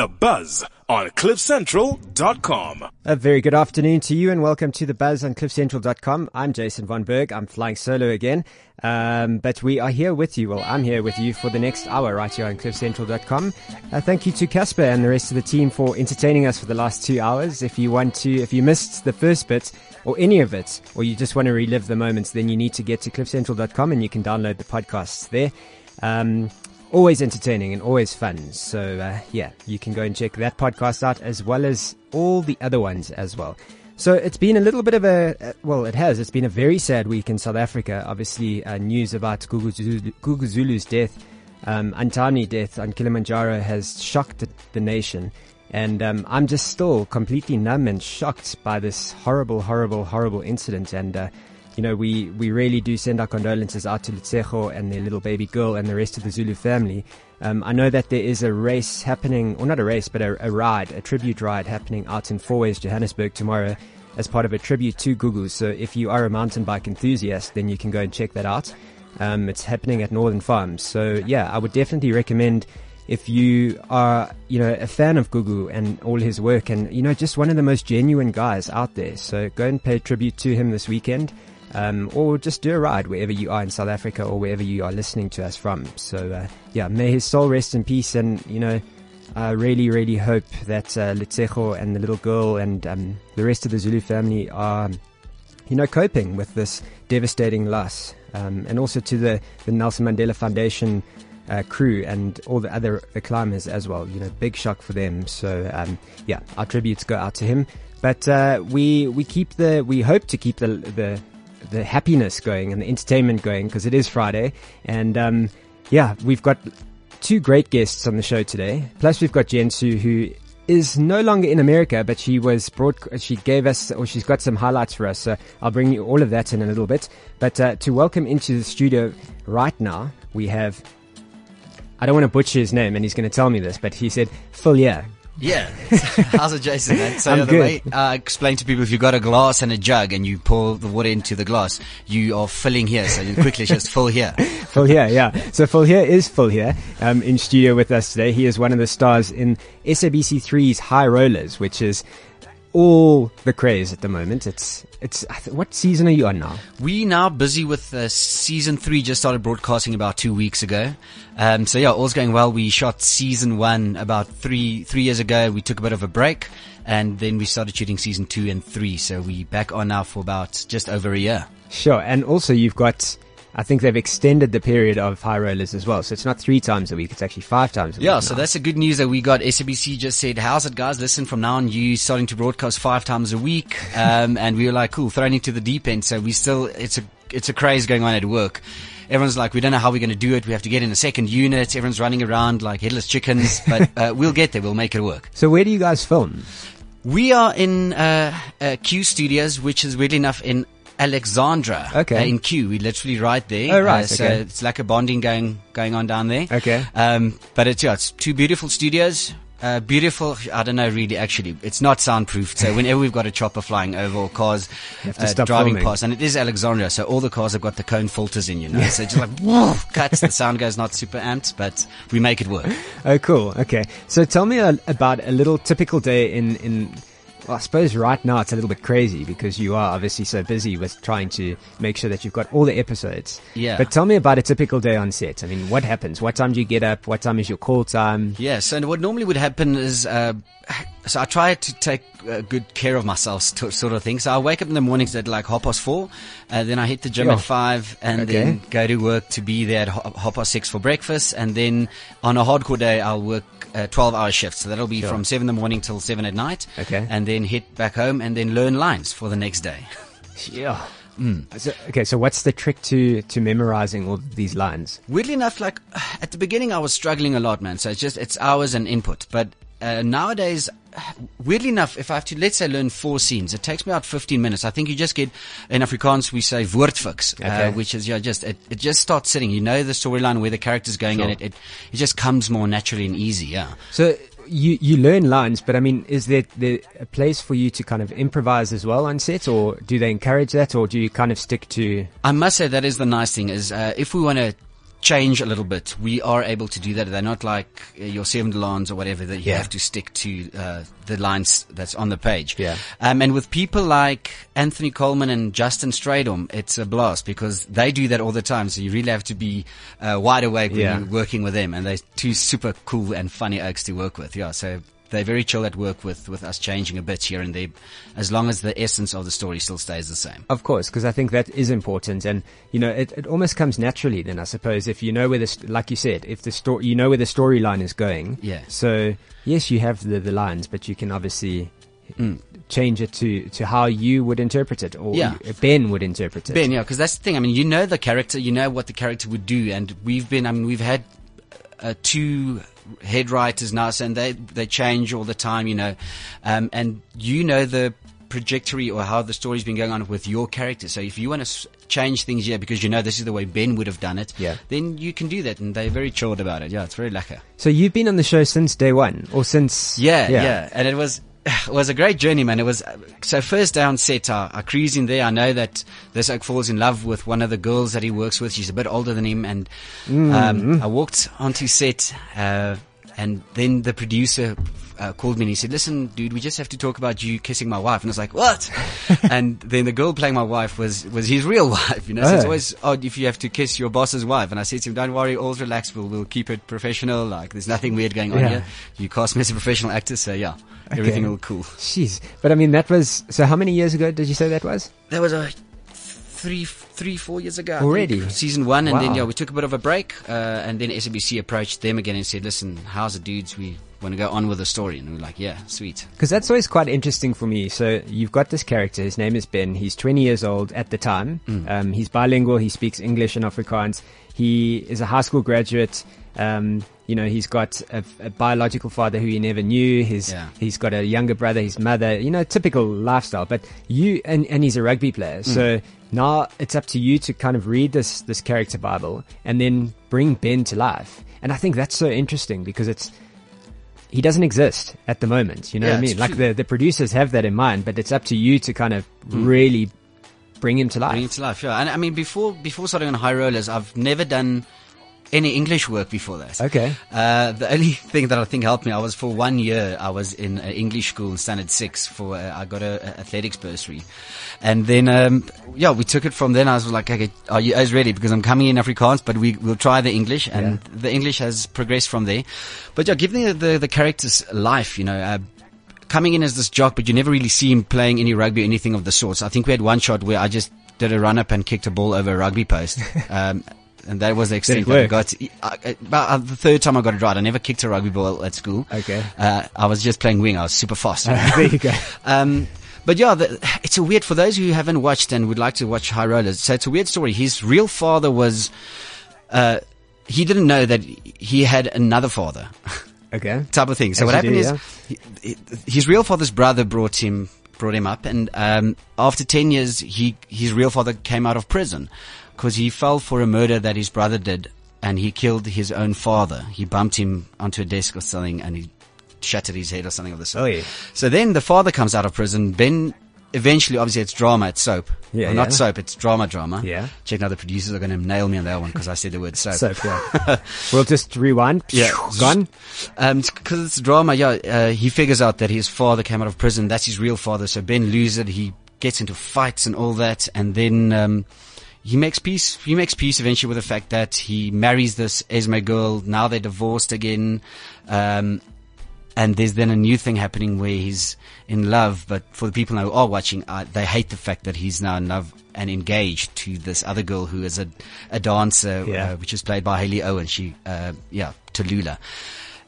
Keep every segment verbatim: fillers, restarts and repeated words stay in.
The Buzz on cliff central dot com. A very good afternoon to you and welcome to The Buzz on cliff central dot com. I'm Jason Von Berg. I'm flying solo again. Um, but we are here with you. Well, I'm here with you for the next hour right here on cliff central dot com. Uh, thank you to Casper and the rest of the team for entertaining us for the last two hours. If you want to, if you missed the first bit or any of it, or you just want to relive the moments, then you need to get to cliff central dot com and you can download the podcasts there. Um, Always entertaining and always fun. So, uh, yeah, you can go and check that podcast out as well as all the other ones as well. So it's been a little bit of a, uh, well, it has. It's been a very sad week in South Africa. Obviously, uh, news about Gugu Zulu, Gugu Zulu's death, um, untimely death on Kilimanjaro has shocked the, the nation. And um, I'm just still completely numb and shocked by this horrible, horrible, horrible incident. And, uh, You know, we, we really do send our condolences out to Letsego and their little baby girl and the rest of the Zulu family. Um, I know that there is a race happening, or not a race, but a, a ride, a tribute ride happening out in Fourways, Johannesburg tomorrow as part of a tribute to Gugu. So if you are a mountain bike enthusiast, then you can go and check that out. Um, it's happening at Northern Farms. So yeah, I would definitely recommend if you are, you know, a fan of Gugu and all his work and, you know, just one of the most genuine guys out there. So go and pay tribute to him this weekend. Um, or just do a ride wherever you are in South Africa or wherever you are listening to us from. So, uh, yeah, may his soul rest in peace. And, you know, I really, really hope that uh, Letsego and the little girl and um, the rest of the Zulu family are, you know, coping with this devastating loss. Um, and also to the, the Nelson Mandela Foundation uh, crew and all the other the climbers as well. You know, big shock for them. So, um, yeah, our tributes go out to him. But uh, we we keep the, we hope to keep the the... the happiness going and the entertainment going because it is Friday. And um, yeah, we've got two great guests on the show today. Plus we've got Jen Su, who is no longer in America, but she was brought, she gave us, or she's got some highlights for us. So I'll bring you all of that in a little bit. But uh, to welcome into the studio right now, we have, I don't want to butcher his name and he's going to tell me this, but he said, Viljé. Yeah. How's it, Jason, man? So I'm the good. way I uh, explain to people, if you've got a glass and a jug and you pour the water into the glass, you are filling here. So you quickly just fill here. Fill here, yeah. So Viljé is Viljé um, in studio with us today. He is one of the stars in S A B C three's High Rollers, which is all the craze at the moment. It's it's what season are you on now? We now busy with uh, season three. Just started broadcasting about two weeks ago. Um, so yeah, all's going well. We shot season one about three three years ago. We took a bit of a break, and then we started shooting season two and three. So we back on now for about just over a year. Sure, and also you've got, I think they've extended the period of High Rollers as well. So it's not three times a week. It's actually five times a yeah, week. Yeah, so that's the good news that we got. S A B C just said, how's it, guys? Listen, from now on, you starting to broadcast five times a week. Um, and we were like, cool, thrown into the deep end. So we still, it's a, it's a craze going on at work. Everyone's like, we don't know how we're going to do it. We have to get in a second unit. Everyone's running around like headless chickens, but uh, we'll get there. We'll make it work. So where do you guys film? We are in uh, uh, Q Studios, which is weirdly enough in Alexandra, okay. uh, in Q. We're literally right there. Oh, right. Uh, so okay. It's like a bonding going going on down there. Okay. Um, but it's, yeah, it's two beautiful studios. Uh, beautiful, I don't know really, actually. It's not soundproofed. So whenever we've got a chopper flying over or cars uh, driving filming. past, and it is Alexandria, so all the cars have got the cone filters in, you know. So it's just like, whoa, cuts. The sound goes not super amped, but we make it work. Oh, cool. Okay. So tell me a, about a little typical day in... in Well, I suppose right now it's a little bit crazy because you are obviously so busy with trying to make sure that you've got all the episodes. Yeah. But tell me about a typical day on set. I mean, what happens? What time do you get up? What time is your call time? Yeah, so what normally would happen is... Uh So I try to take uh, good care of myself, st- sort of thing. So I wake up in the mornings at like half past four, uh, then I hit the gym oh. at five, and okay. then go to work to be there at ho- half past six for breakfast. And then on a hardcore day, I'll work uh, twelve-hour shifts. So that'll be sure. from seven in the morning till seven at night. Okay. And then hit back home and then learn lines for the next day. yeah. Mm. So, okay, so what's the trick to, to memorizing all these lines? Weirdly enough, like at the beginning, I was struggling a lot, man. So it's just it's hours and input, but. Uh, nowadays, weirdly enough, if I have to, let's say, learn four scenes, it takes me about fifteen minutes. I think you just get, in Afrikaans, we say woordfix, okay. uh, which is, yeah, just, it, it just starts sitting. You know the storyline, where the character's going, sure. and it, it, it just comes more naturally and easy, yeah. So, You you learn lines, but I mean, is there, there a place for you to kind of improvise as well on set, or do they encourage that, or do you kind of stick to? I must say that is the nice thing is uh, if we want to change a little bit. We are able to do that. They're not like your seven lines or whatever that you yeah. have to stick to uh, the lines that's on the page. Yeah. Um, and with people like Anthony Coleman and Justin Stradom, it's a blast because they do that all the time. So you really have to be uh, wide awake when yeah. you're working with them. And they're two super cool and funny oaks to work with. Yeah. So they're very chill at work with, with us changing a bit here and there, as long as the essence of the story still stays the same. Of course, because I think that is important. And, you know, it, it almost comes naturally then, I suppose, if you know where the, like you said, if the story, you know where the storyline is going. Yeah. So, yes, you have the, the lines, but you can obviously Mm. change it to, to how you would interpret it, or yeah. Ben would interpret it. Ben, yeah, because that's the thing. I mean, you know the character, you know what the character would do. And we've been, I mean, we've had uh, two head writers now, and they they change all the time, you know, um, and you know the trajectory or how the story's been going on with your character. So if you want to s- change things, yeah, because you know this is the way Ben would have done it, yeah. then you can do that, and they're very chilled about it. Yeah, it's very lekker. So you've been on the show since day one, or since yeah, yeah, yeah. and it was it was a great journey, man. It was so first day on set, I, I cruise in there. I know that this oak falls in love with one of the girls that he works with. She's a bit older than him, and mm. um, I walked onto set. Uh, And then the producer uh, called me and he said, listen, dude, we just have to talk about you kissing my wife. And I was like, what? And then the girl playing my wife was, was his real wife. You know, so oh. it's always odd if you have to kiss your boss's wife. And I said to him, don't worry, all's relaxed. We'll, we'll keep it professional. Like, there's nothing weird going on yeah. here. You cast me as a professional actor. So, yeah, okay. everything all cool. Jeez. But I mean, that was, so how many years ago did you say that was? That was a... Three, three, four years ago. Already? Season one. And wow. then, yeah, we took a bit of a break. Uh, and then S A B C approached them again and said, listen, how's it, dudes? We want to go on with the story. And we were like, yeah, sweet. Because that's always quite interesting for me. So you've got this character. His name is Ben. He's twenty years old at the time. Mm. Um, he's bilingual. He speaks English and Afrikaans. He is a high school graduate. Um, you know, he's got a, a biological father who he never knew. His, yeah. He's got a younger brother, his mother, you know, typical lifestyle. But you, and, and he's a rugby player. So mm. now it's up to you to kind of read this, this character Bible and then bring Ben to life. And I think that's so interesting because it's, he doesn't exist at the moment. You know yeah, what I mean? Like the, the producers have that in mind, but it's up to you to kind of mm. really bring him to life. Bring him to life, yeah. And I mean, before, before starting on High Rollers, I've never done any English work before that. Okay. Uh, the only thing that I think helped me, I was for one year, I was in uh, English school in standard six for, uh, I got a, a athletics bursary. And then, um, yeah, we took it from then. I was like, okay, are you guys ready? Because I'm coming in Afrikaans, but we will try the English, and yeah. the English has progressed from there. But yeah, give me the, the, the character's life, you know, uh, coming in as this jock, but you never really see him playing any rugby or anything of the sorts. I think we had one shot where I just did a run up and kicked a ball over a rugby post. Um, And that was the extent that I got. I, about the third time I got it right, I never kicked a rugby ball at school. Okay. Uh, I was just playing wing. I was super fast. Uh, there you go. um, but yeah, the, it's a weird, for those who haven't watched and would like to watch High Rollers, so it's a weird story. His real father was, uh, he didn't know that he had another father. Okay. Type of thing. So As what happened do, is, yeah. he, his real father's brother brought him, brought him up. And, um, after ten years, he, his real father came out of prison, because he fell for a murder that his brother did, and he killed his own father. He bumped him onto a desk or something, and he shattered his head or something of the sort. Oh, yeah. So then the father comes out of prison. Ben, eventually, obviously, it's drama, it's soap. Yeah, well, yeah. Not soap, it's drama, drama. Yeah. Check now, the producers are going to nail me on that one because I said the word soap. Soap, yeah. We'll just rewind. Yeah. Gone. Um, because it's drama, yeah. Uh, he figures out that his father came out of prison. That's his real father. So Ben loses it. He gets into fights and all that, and then... Um, He makes peace, he makes peace eventually with the fact that he marries this Esme girl. Now they're divorced again. Um, and there's then a new thing happening where he's in love. But for the people who are watching, uh, they hate the fact that he's now in love and engaged to this other girl who is a, a dancer, yeah. uh, which is played by Hayley Owen. She, uh, yeah, Tallulah.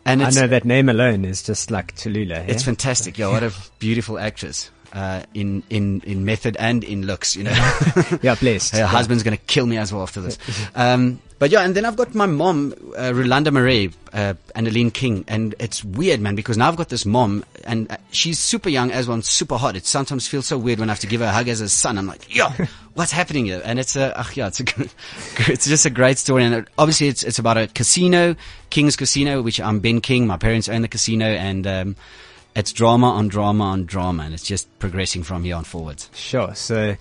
And I know that name alone is just like Tallulah. It's yeah? fantastic. Yeah. What a beautiful actress. Uh, in, in, in method and in looks, you know. Yeah, blessed. Her yeah. husband's going to kill me as well after this. Um, but yeah, and then I've got my mom, uh, Rolanda Murray, uh, Anneline King. And it's weird, man, because now I've got this mom and uh, she's super young as well and super hot. It sometimes feels so weird when I have to give her a hug as a son. I'm like, yo, what's happening here? And it's a, uh, yeah, it's a good, it's just a great story. And obviously it's, it's about a casino, King's Casino, which I'm Ben King. My parents own the casino, and, um, it's drama on drama on drama, and it's just progressing from here on forwards. Sure. So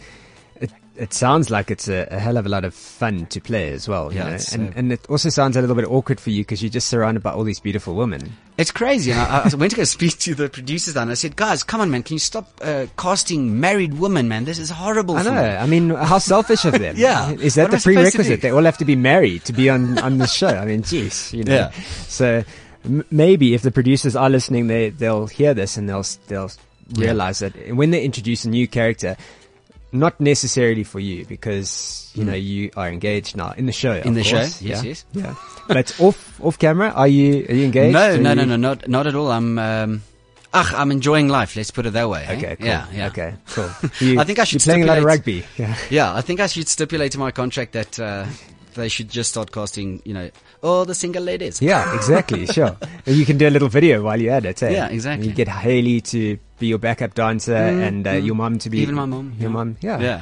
it, it sounds like it's a, a hell of a lot of fun to play as well. You yeah, know? And, uh, and it also sounds a little bit awkward for you because you're just surrounded by all these beautiful women. It's crazy. And I, I went to go speak to the producers and I said, guys, come on, man, can you stop uh, casting married women, man? This is horrible I for know. Me. I mean, how selfish of them. yeah. Is that what the prerequisite? They all have to be married to be on, on the show. I mean, jeez, you know. Yeah. So m- maybe if the producers are listening, they, they'll hear this and they'll, they'll yeah. realize that when they introduce a new character, not necessarily for you because, you mm. know, you are engaged now in the show. In the course. show, yes, yeah. yes. Yeah. But off, off camera, are you, are you engaged? No, no, no, no, not, not at all. I'm, um, ach, I'm enjoying life. Let's put it that way. Okay, eh? cool. Yeah, yeah. Okay, cool. You, I think I should You're playing a lot of rugby. Yeah. yeah, I think I should stipulate in my contract that, uh, they should just start casting, you know, all the single ladies. Yeah, exactly. Sure. You can do a little video while you're at it. Eh? Yeah, exactly. You get Hayley to be your backup dancer mm, and uh, mm. your mum to be even my mum your yeah. mum yeah. yeah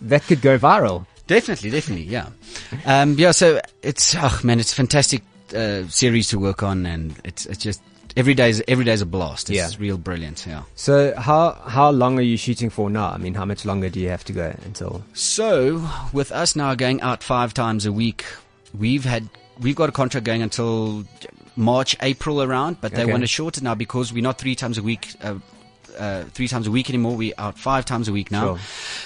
that could go viral definitely definitely yeah um yeah so it's oh man it's a fantastic uh, series to work on, and it's it's just every day is every day is a blast. It's yeah. real brilliant. Yeah so how how long are you shooting for now? I mean, how much longer do you have to go until? So with us now going out five times a week, we've had we've got a contract going until March, April around, but they okay. want to shorten now because we're not three times a week uh, Uh, three times a week anymore. We're out five times a week now. Sure.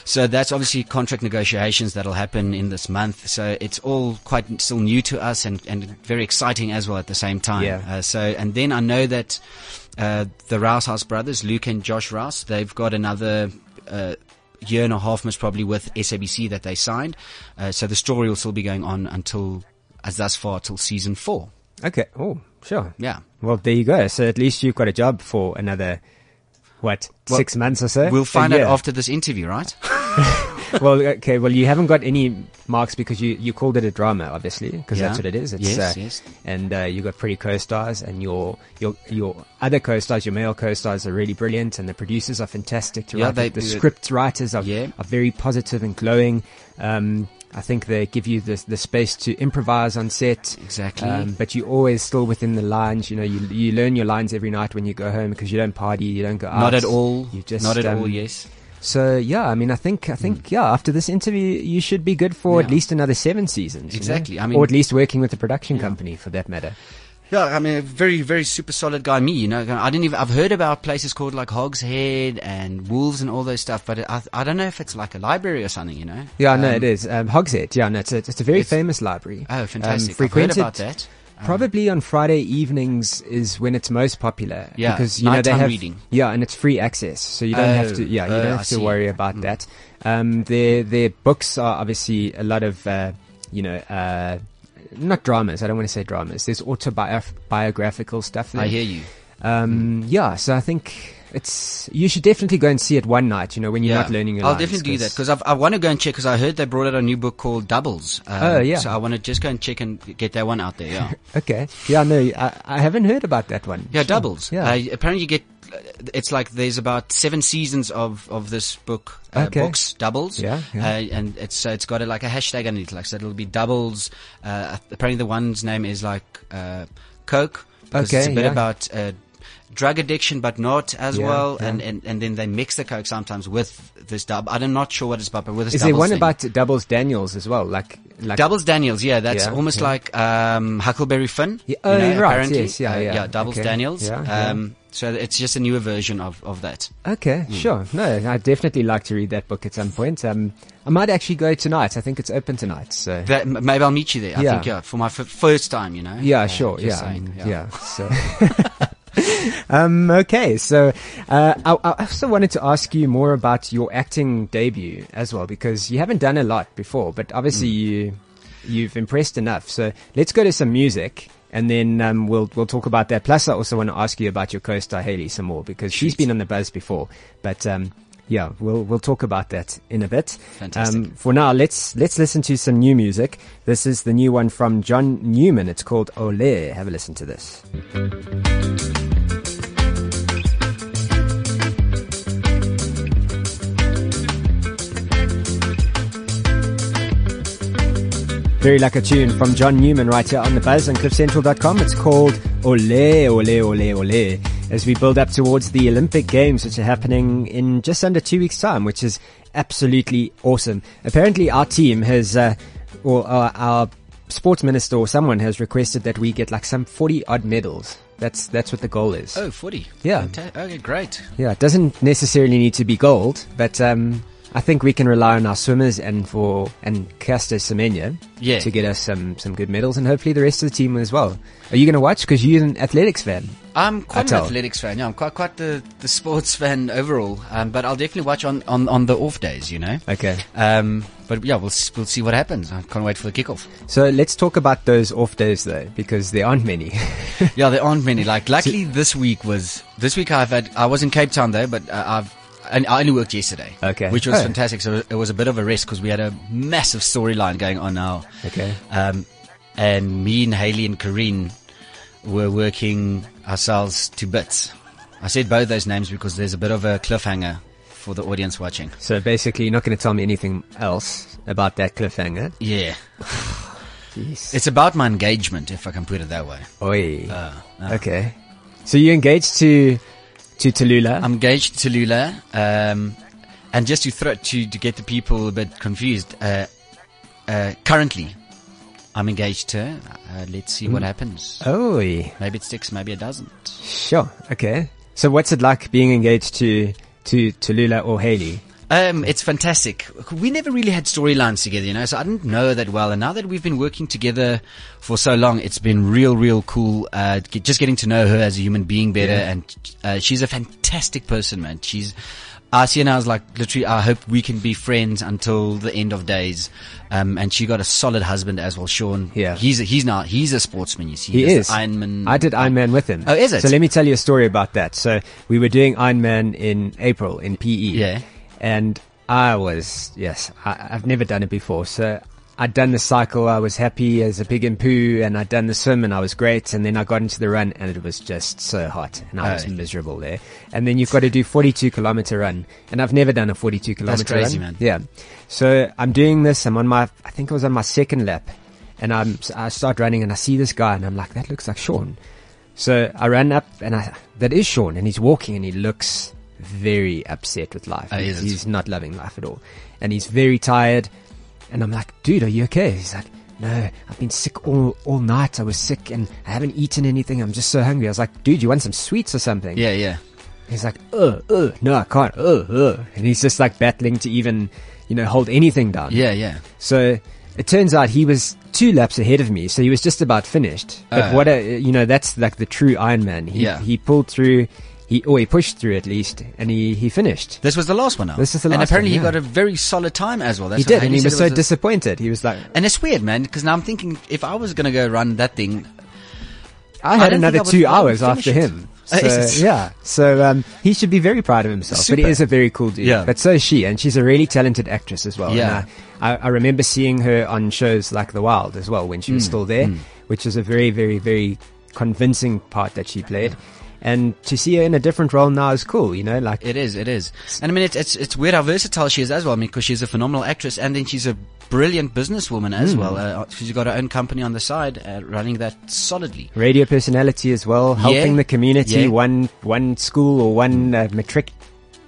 So that's obviously contract negotiations that'll happen in this month. So it's all quite still new to us and, and very exciting as well at the same time. Yeah. Uh, so, and then I know that uh, the Rouse House brothers, Luke and Josh Rouse, they've got another uh, year and a half most probably with S A B C that they signed. Uh, so the story will still be going on until, as thus far, till season four. Okay. Oh, sure. Yeah. Well, there you go. So at least you've got a job for another... What, well, six months or so? We'll find out after this interview, right? Well, okay. Well, you haven't got any marks because you, you called it a drama, obviously, because yeah. that's what it is. It's, yes, uh, yes. And uh, you got pretty co-stars, and your your your other co-stars, your male co-stars, are really brilliant, and the producers are fantastic to yeah, write. They, the script writers are yeah. are very positive and glowing. Um, I think they give you the the space to improvise on set. Exactly. Um, but you're always still within the lines. You know, you you learn your lines every night when you go home because you don't party, you don't go out. Not at all. You just not at um, all. Yes. So yeah, I mean, I think I think mm. yeah. After this interview, you should be good for yeah. at least another seven seasons. Exactly. You know? I mean, or at least working with a production yeah. company for that matter. Yeah, I mean, a very, very super solid guy, me, you know. I didn't even, I've heard about places called like Hogshead and Wolves and all those stuff, but I, I don't know if it's like a library or something, you know. Yeah, um, no, it is. Um, Hogshead, yeah, no, it's a, it's a very it's, famous library. Oh, fantastic. Um, frequented, I've heard about that. Um, probably on Friday evenings is when it's most popular. Yeah, because, you know, they have, reading. Yeah, and it's free access, so you don't oh, have to, yeah, you oh, don't have I to see. worry about mm. that. Um, their, their books are obviously a lot of, uh, you know, uh, not dramas. I don't want to say dramas. There's autobiographical stuff there. I hear you. Um, mm. Yeah, so I think it's. You should definitely go and see it one night. You know, when you're yeah. not learning your I'll lines, definitely do that because I want to go and check because I heard they brought out a new book called Doubles. Um, oh yeah. So I want to just go and check and get that one out there. Yeah. Okay. Yeah. No, I, I haven't heard about that one. Yeah, sure. Doubles. Yeah. Uh, apparently, you get. It's like there's about seven seasons of, of this book, uh, okay. books, Doubles. Yeah, yeah. Uh, and it's uh, it's got a, like a hashtag underneath, like, so it'll be Doubles. Uh, apparently the one's name is like uh, Coke. Okay. It's a bit yeah. about uh, drug addiction, but not as yeah, well. Yeah. And, and, and then they mix the Coke sometimes with this double. I'm not sure what it's about, but with this Is there one thing. about Doubles Daniels as well? Like, like Doubles Daniels, yeah. That's yeah, almost yeah. like um, Huckleberry Finn. Yeah. Oh, you know, right. Apparently. Yes, yeah, yeah. Uh, yeah Doubles okay. Daniels. Yeah, yeah. Um, So it's just a newer version of, of that. Okay, mm. sure. No, I'd definitely like to read that book at some point. Um, I might actually go tonight. I think it's open tonight. So that, maybe I'll meet you there. I yeah. think yeah, for my f- first time, you know. Yeah, uh, sure. Yeah, saying, yeah, yeah. So, um, okay. So uh, I, I also wanted to ask you more about your acting debut as well, because you haven't done a lot before, but obviously mm. you you've impressed enough. So let's go to some music. And then um, we'll we'll talk about that. Plus, I also want to ask you about your co-star Hayley some more because she's been on the buzz before. But um, yeah, we'll we'll talk about that in a bit. Fantastic. Um, for now, let's let's listen to some new music. This is the new one from John Newman. It's called Olé. Have a listen to this. Very like a tune from John Newman right here on The Buzz on cliff central dot com. It's called Olé, Olé, Olé, Olé. As we build up towards the Olympic Games, which are happening in just under two weeks' time, which is absolutely awesome. Apparently our team has, uh, or our, our sports minister or someone has requested that we get like some forty odd medals. That's that's what the goal is. Oh, forty. Yeah. Okay, great. Yeah, it doesn't necessarily need to be gold, but um, I think we can rely on our swimmers and for and Caster Semenya yeah. to get us some, some good medals, and hopefully the rest of the team as well. Are you going to watch? Because you're an athletics fan. I'm quite an athletics fan. Yeah, I'm quite quite the, the sports fan overall. Um, but I'll definitely watch on, on, on the off days. You know. Okay. Um, but yeah, we'll we'll see what happens. I can't wait for the kickoff. So let's talk about those off days though, because there aren't many. yeah, there aren't many. Like, luckily this week was this week. I've had I was in Cape Town though, but uh, I've. And I only worked yesterday, okay, which was oh. fantastic. So it was a bit of a rest because we had a massive storyline going on now. Okay, um, and me and Hayley and Corinne were working ourselves to bits. I said both those names because there's a bit of a cliffhanger for the audience watching. So basically, you're not going to tell me anything else about that cliffhanger. Yeah. Jeez. It's about my engagement, if I can put it that way. Oi. Uh, uh. Okay. So you engaged to. To Tallulah. I'm engaged to Tallulah. Um, and just to, throw, to to get the people a bit confused, uh, uh, currently I'm engaged to her. Uh, let's see mm. what happens. Oh. Maybe it sticks, maybe it doesn't. Sure. Okay. So what's it like being engaged to to Tallulah or Hayley? Um, it's fantastic. We never really had storylines together, you know, so I didn't know that well. And now that we've been working together for so long, it's been real, real cool. Uh, just getting to know her as a human being better. Yeah. And, uh, she's a fantastic person, man. She's, I see her now as like, literally, I hope we can be friends until the end of days. Um, and she got a solid husband as well, Sean. Yeah. He's, a, he's now, he's a sportsman, you see. He is. Ironman. I did Ironman with him. Oh, is it? So let me tell you a story about that. So we were doing Ironman in April in P E. Yeah. And I was, yes, I, I've never done it before. So I'd done the cycle. I was happy as a pig in poo, and I'd done the swim and I was great. And then I got into the run and it was just so hot and I oh, was miserable there. And then you've got to do forty-two kilometer run, and I've never done a forty-two kilometer that's crazy, run. Man. Yeah. So I'm doing this. I'm on my, I think I was on my second lap, and I'm, I start running and I see this guy and I'm like, that looks like Sean. So I ran up and I, that is Sean, and he's walking and he looks very upset with life. Oh, he's, he's not loving life at all, and he's very tired, and I'm like, dude, are you okay? He's like, no, I've been sick all all night. I was sick and I haven't eaten anything. I'm just so hungry. I was like, dude, you want some sweets or something? Yeah, yeah. He's like, uh, uh, no, I can't, uh, uh, and he's just like battling to even, you know, hold anything down. Yeah, yeah. So it turns out he was two laps ahead of me, so he was just about finished. But uh, what a, you know, that's like the true Ironman. He, yeah. He pulled through. He, or he pushed through at least, and he, he finished. This was the last one now. This is the last one. And apparently one, yeah. he got a very solid time as well. That's he did, and he was so was a... disappointed. He was like... And it's weird, man, because now I'm thinking, if I was going to go run that thing... I had I another I two hours after it. him. So, yeah. So um, he should be very proud of himself. Super. But he is a very cool dude. Yeah. But so is she, and she's a really talented actress as well. Yeah. And I, I remember seeing her on shows like The Wild as well when she was mm. still there, mm. which is a very, very, very convincing part that she played. Yeah. And to see her in a different role now is cool, you know, like. It is, it is. And I mean, it's, it's, it's weird how versatile she is as well. I mean, because she's a phenomenal actress, and then she's a brilliant businesswoman as mm. well. Uh, she's got her own company on the side, uh, running that solidly. Radio personality as well, helping yeah. the community, yeah. one, one school or one uh, matric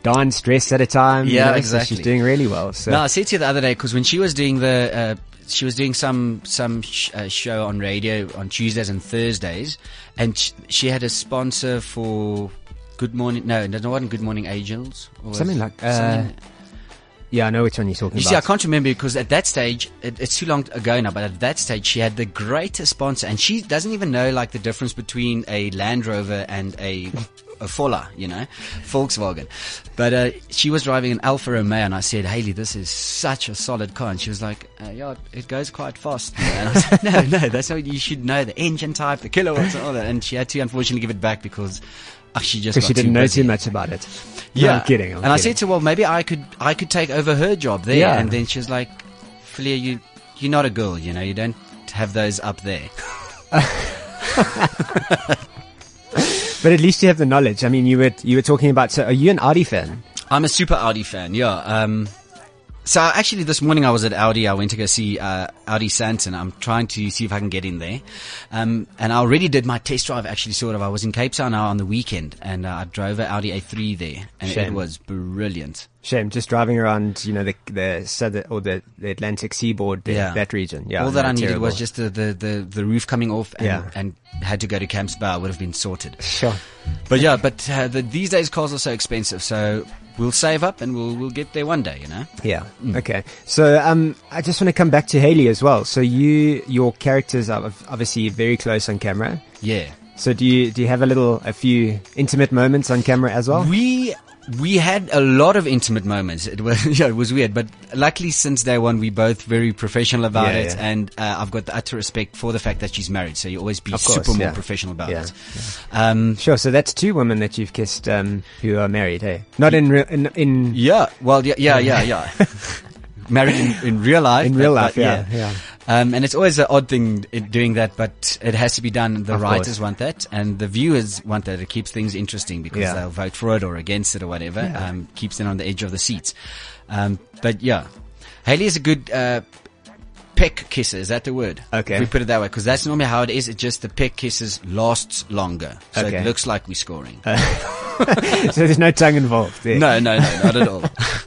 dance dress at a time. Yeah, you know, exactly. So she's doing really well. So. No, I said to you the other day, because when she was doing the, uh, she was doing some some sh- uh, show on radio on Tuesdays and Thursdays, and sh- she had a sponsor for Good Morning. No, no, it wasn't Good Morning Angels. Or something like uh, something. Yeah, I know which one you're talking you about. You see, I can't remember because at that stage, it, it's too long ago now, but at that stage, she had the greatest sponsor, and she doesn't even know like the difference between a Land Rover and a, a Fola, you know, Volkswagen. But uh, she was driving an Alfa Romeo, and I said, Hayley, this is such a solid car. And she was like, uh, yeah, it goes quite fast. And I was like, no, no, that's how you should know the engine type, the kilowatts, and all that. And she had to unfortunately give it back because... Oh, she just because she didn't too know busy. too much about it. Yeah, no, I'm kidding. I'm and kidding. I said to her, "Well, maybe I could, I could take over her job there." Yeah. And then she was like, "Philia, you, you're not a girl. You know, you don't have those up there." But at least you have the knowledge. I mean, you were you were talking about. So, are you an Audi fan? I'm a super Audi fan. Yeah. Um, So actually this morning I was at Audi. I went to go see uh, Audi Sandton. I'm trying to see if I can get in there. Um, and I already did my test drive, actually, sort of. I was in Cape Town now on the weekend, and uh, I drove an Audi A three there, and Shame. It was brilliant. Shame, just driving around, you know, the the southern or the, the Atlantic seaboard, the, yeah. that region. Yeah, all that no, I needed terrible. was just the, the, the, the roof coming off, and, yeah. and had to go to Camps Bar would have been sorted. Sure, but yeah, but uh, the, these days cars are so expensive, so we'll save up and we'll we'll get there one day, you know. Yeah. Mm. Okay. So um, I just want to come back to Hayley as well. So you your characters are obviously very close on camera. Yeah. So do you do you have a little a few intimate moments on camera as well? We. We had a lot of intimate moments. It was, you know, it was weird, but luckily since day one, we both very professional about yeah, it. Yeah. And, uh, I've got the utter respect for the fact that she's married. So you always be course, super yeah. more professional about yeah. it. Yeah. Um, sure. So that's two women that you've kissed, um, who are married. Hey, not in real, in, in. Yeah. Well, yeah, yeah, yeah, yeah. Married in, in real life. In real but, life. But, yeah. Yeah. yeah. Um, and it's always an odd thing it, doing that, but it has to be done. The of writers course. want that, and the viewers want that. It keeps things interesting because yeah. they'll vote for it or against it or whatever. Yeah. Um, keeps them on the edge of the seats. Um, but yeah, Hayley is a good uh, peck kisser. Is that the word? Okay. If we put it that way, because that's normally how it is. It just the peck kisses lasts longer, so okay. it looks like we're scoring. Uh- So there's no tongue involved. Yeah. No, no, no, not at all.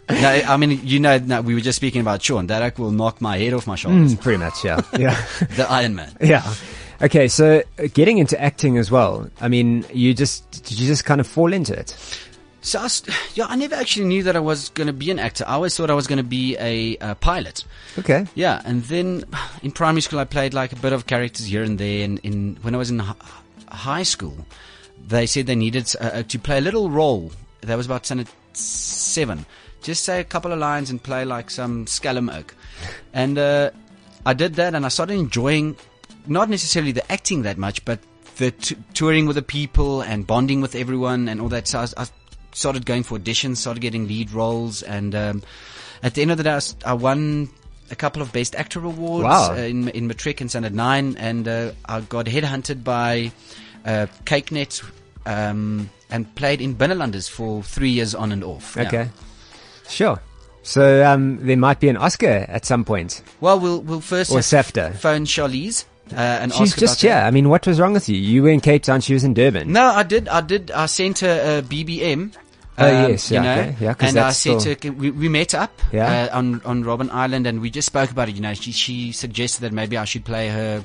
No, I mean, you know, no, we were just speaking about Sean. That will knock my head off my shoulders. Mm, pretty much, yeah, yeah. The Iron Man. Yeah. Okay, so getting into acting as well. I mean, you just did you just kind of fall into it? So I, yeah, I never actually knew that I was going to be an actor. I always thought I was going to be a, a pilot. Okay. Yeah, and then in primary school, I played like a bit of characters here and there. And in when I was in high school, they said they needed uh, to play a little role. That was about seven. Just say a couple of lines and play like some scallum oak. And uh, I did that, and I started enjoying not necessarily the acting that much, but the t- touring with the people and bonding with everyone and all that. So I, was, I started going for auditions, started getting lead roles. And um, at the end of the day, I, I won a couple of Best Actor awards wow. uh, in, in Matric and Standard nine. And uh, I got headhunted by Uh, Cake Net, um, and played in Binnelanders for three years on and off. Okay, yeah. Sure. So um, there might be an Oscar at some point. Well, we'll we'll first or SAFTA. phone Charlize. Uh, and She's Oscar just yeah. I mean, what was wrong with you? You were in Cape Town. She was in Durban. No, I did. I did. I sent her a B B M. Oh um, uh, yes, yeah, you know, okay. yeah. And I said still... to her, we, we met up yeah. uh, on on Robben Island, and we just spoke about it. You know, she she suggested that maybe I should play her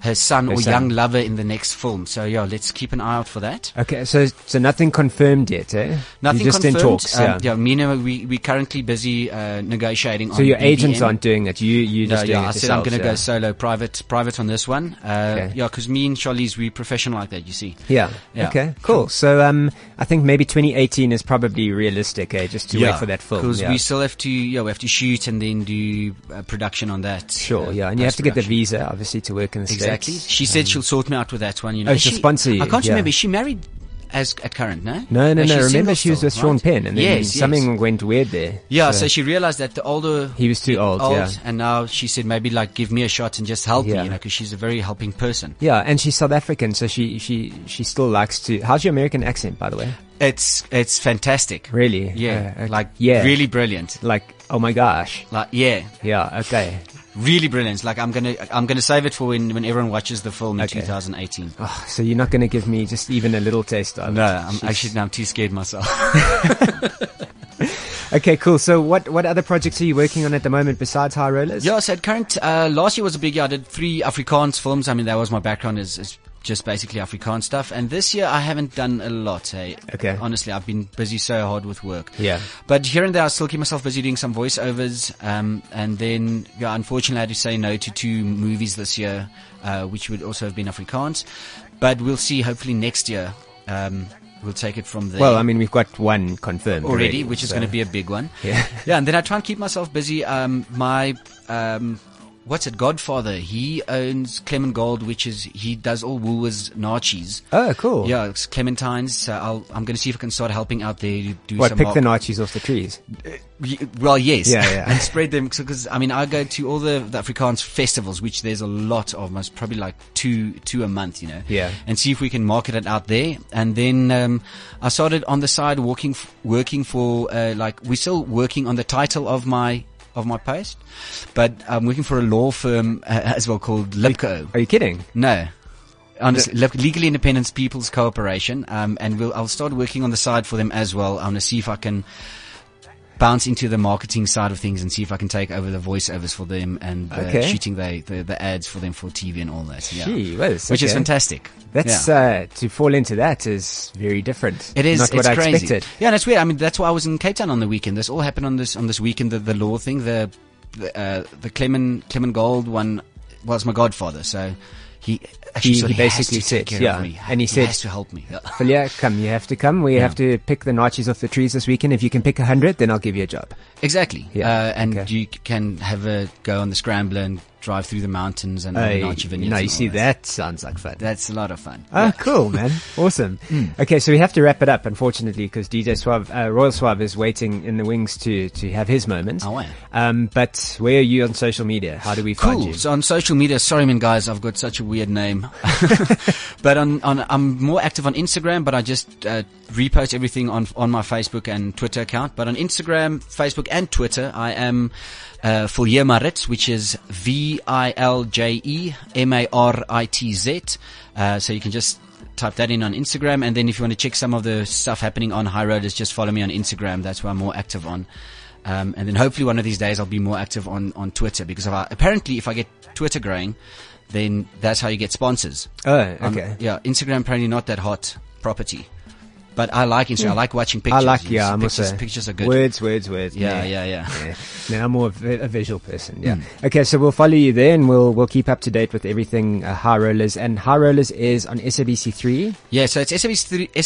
her son her or son. young lover in the next film. So yeah, let's keep an eye out for that. Okay, so so nothing confirmed yet, eh? Nothing You're just confirmed. In talks, um, yeah. yeah, me and we we currently busy uh, negotiating. So on your B B M. Agents aren't doing it. You you just no, doing yeah, it I said yourself, I'm going to yeah. go solo, private private on this one. Uh, okay. Yeah, because me and Charlize, we professional like that. You see. Yeah. yeah. Okay. Cool. cool. So um, I think maybe twenty eighteen is probably realistic, eh? Just to yeah, wait for that film, because yeah. we still have to, yeah, we have to shoot and then do uh, production on that. Sure, uh, yeah, and you have to get the visa, obviously, to work in the exactly. States. She um, said she'll sort me out with that one. You know, oh, she'll she, sponsor you. I can't yeah. remember. She married as at current, no? No, no, no. no. Remember, she was still, with Sean right? Penn, and then yes, something yes. went weird there. Yeah, so. so she realized that the older he was too old, old yeah. and now she said maybe like give me a shot and just help yeah. me, you know, because she's a very helping person. Yeah, and she's South African, so she she she still likes to. How's your American accent, by the way? It's it's fantastic. Really? Yeah. Uh, okay. Like yeah. really brilliant. Like oh my gosh. Like yeah. Yeah, okay. Really brilliant. Like I'm gonna I'm gonna save it for when, when everyone watches the film in okay. twenty eighteen. Oh, so you're not gonna give me just even a little taste of it? No, I'm actually no, I'm too scared myself. Okay, cool. So what, what other projects are you working on at the moment besides High Rollers? Yeah, so at current uh, last year was a big year. I did three Afrikaans films. I mean, that was my background is, is just basically Afrikaans stuff. And this year I haven't done a lot. Hey. Okay. Honestly, I've been busy so hard with work. Yeah. But here and there I still keep myself busy doing some voiceovers. Um, and then, yeah, unfortunately I had to say no to two movies this year, uh, which would also have been Afrikaans. But we'll see hopefully next year. Um, We'll take it from there. Well, I mean, we've got one confirmed already, already which is so. going to be a big one. Yeah. Yeah. And then I try and keep myself busy. Um, my, um, what's it? Godfather. He owns Clement Gold, which is, he does all Woolworths nachos. Oh, cool. Yeah. It's Clementines. So I'll, I'm going to see if I can start helping out there. Do what, some pick op- the nachos off the trees? Well, yes. Yeah, yeah. And spread them. Because, I mean, I go to all the, the Afrikaans festivals, which there's a lot of, most probably like two, two a month, you know. Yeah. And see if we can market it out there. And then, um, I started on the side walking, working for, uh, like, we're still working on the title of my of my post, but I'm working for a law firm uh, as well called LIPCO. Are you kidding? No. Honestly, Legally Independent People's Cooperation, um, and we'll, I'll start working on the side for them as well. I'm going to see if I can bounce into the marketing side of things and see if I can take over the voiceovers for them and uh, okay. shooting the, the, the ads for them for T V and all that. Yeah. Gee, well, which okay. is fantastic. That's yeah. uh, to fall into that is very different. It is. Not it's what crazy. I expected. Yeah, that's weird. I mean, that's why I was in Cape Town on the weekend. This all happened on this on this weekend. The, the law thing, the the, uh, the Clement Clement Gold one was my godfather, so. He, actually, he, so he, he basically said, yeah, me. and he, he said, has to help me. Yeah, come, you have to come. We yeah. have to pick the notches off the trees this weekend. If you can pick a hundred, then I'll give you a job. Exactly. Yeah. Uh, and okay. you can have a go on the scrambler and drive through the mountains and uh, the Nacho vineyards. No, you see, that. that sounds like fun. That's a lot of fun. Oh, yeah. Cool, man. Awesome. Mm. Okay, so we have to wrap it up, unfortunately, because D J Suave, uh, Royal Suave is waiting in the wings to, to have his moment. Oh, wow. Um, but where are you on social media? How do we cool. find you? So on social media, sorry, man, guys, I've got such a weird name. But on, on, I'm more active on Instagram, but I just uh, repost everything on, on my Facebook and Twitter account. But on Instagram, Facebook, and Twitter, I am uh, Viljé Maritz, which is V I L J E M A R I T Z. Uh, so you can just type that in on Instagram. And then if you want to check some of the stuff happening on High Rollers, just follow me on Instagram. That's where I'm more active on. Um, and then hopefully one of these days I'll be more active on, on Twitter, because if I, apparently if I get Twitter growing, then that's how you get sponsors. Oh, okay. Um, yeah, Instagram apparently not that hot property. But I like Instagram. I like watching pictures. I like, yeah, I'm pictures, also, pictures are good. Words, words, words. Yeah, yeah, yeah. yeah. yeah. Now I'm more a visual person. Yeah. Mm. Okay, so we'll follow you there, and we'll we'll keep up to date with everything uh, High Rollers. And High Rollers is on S A B C three. Yeah, so it's S A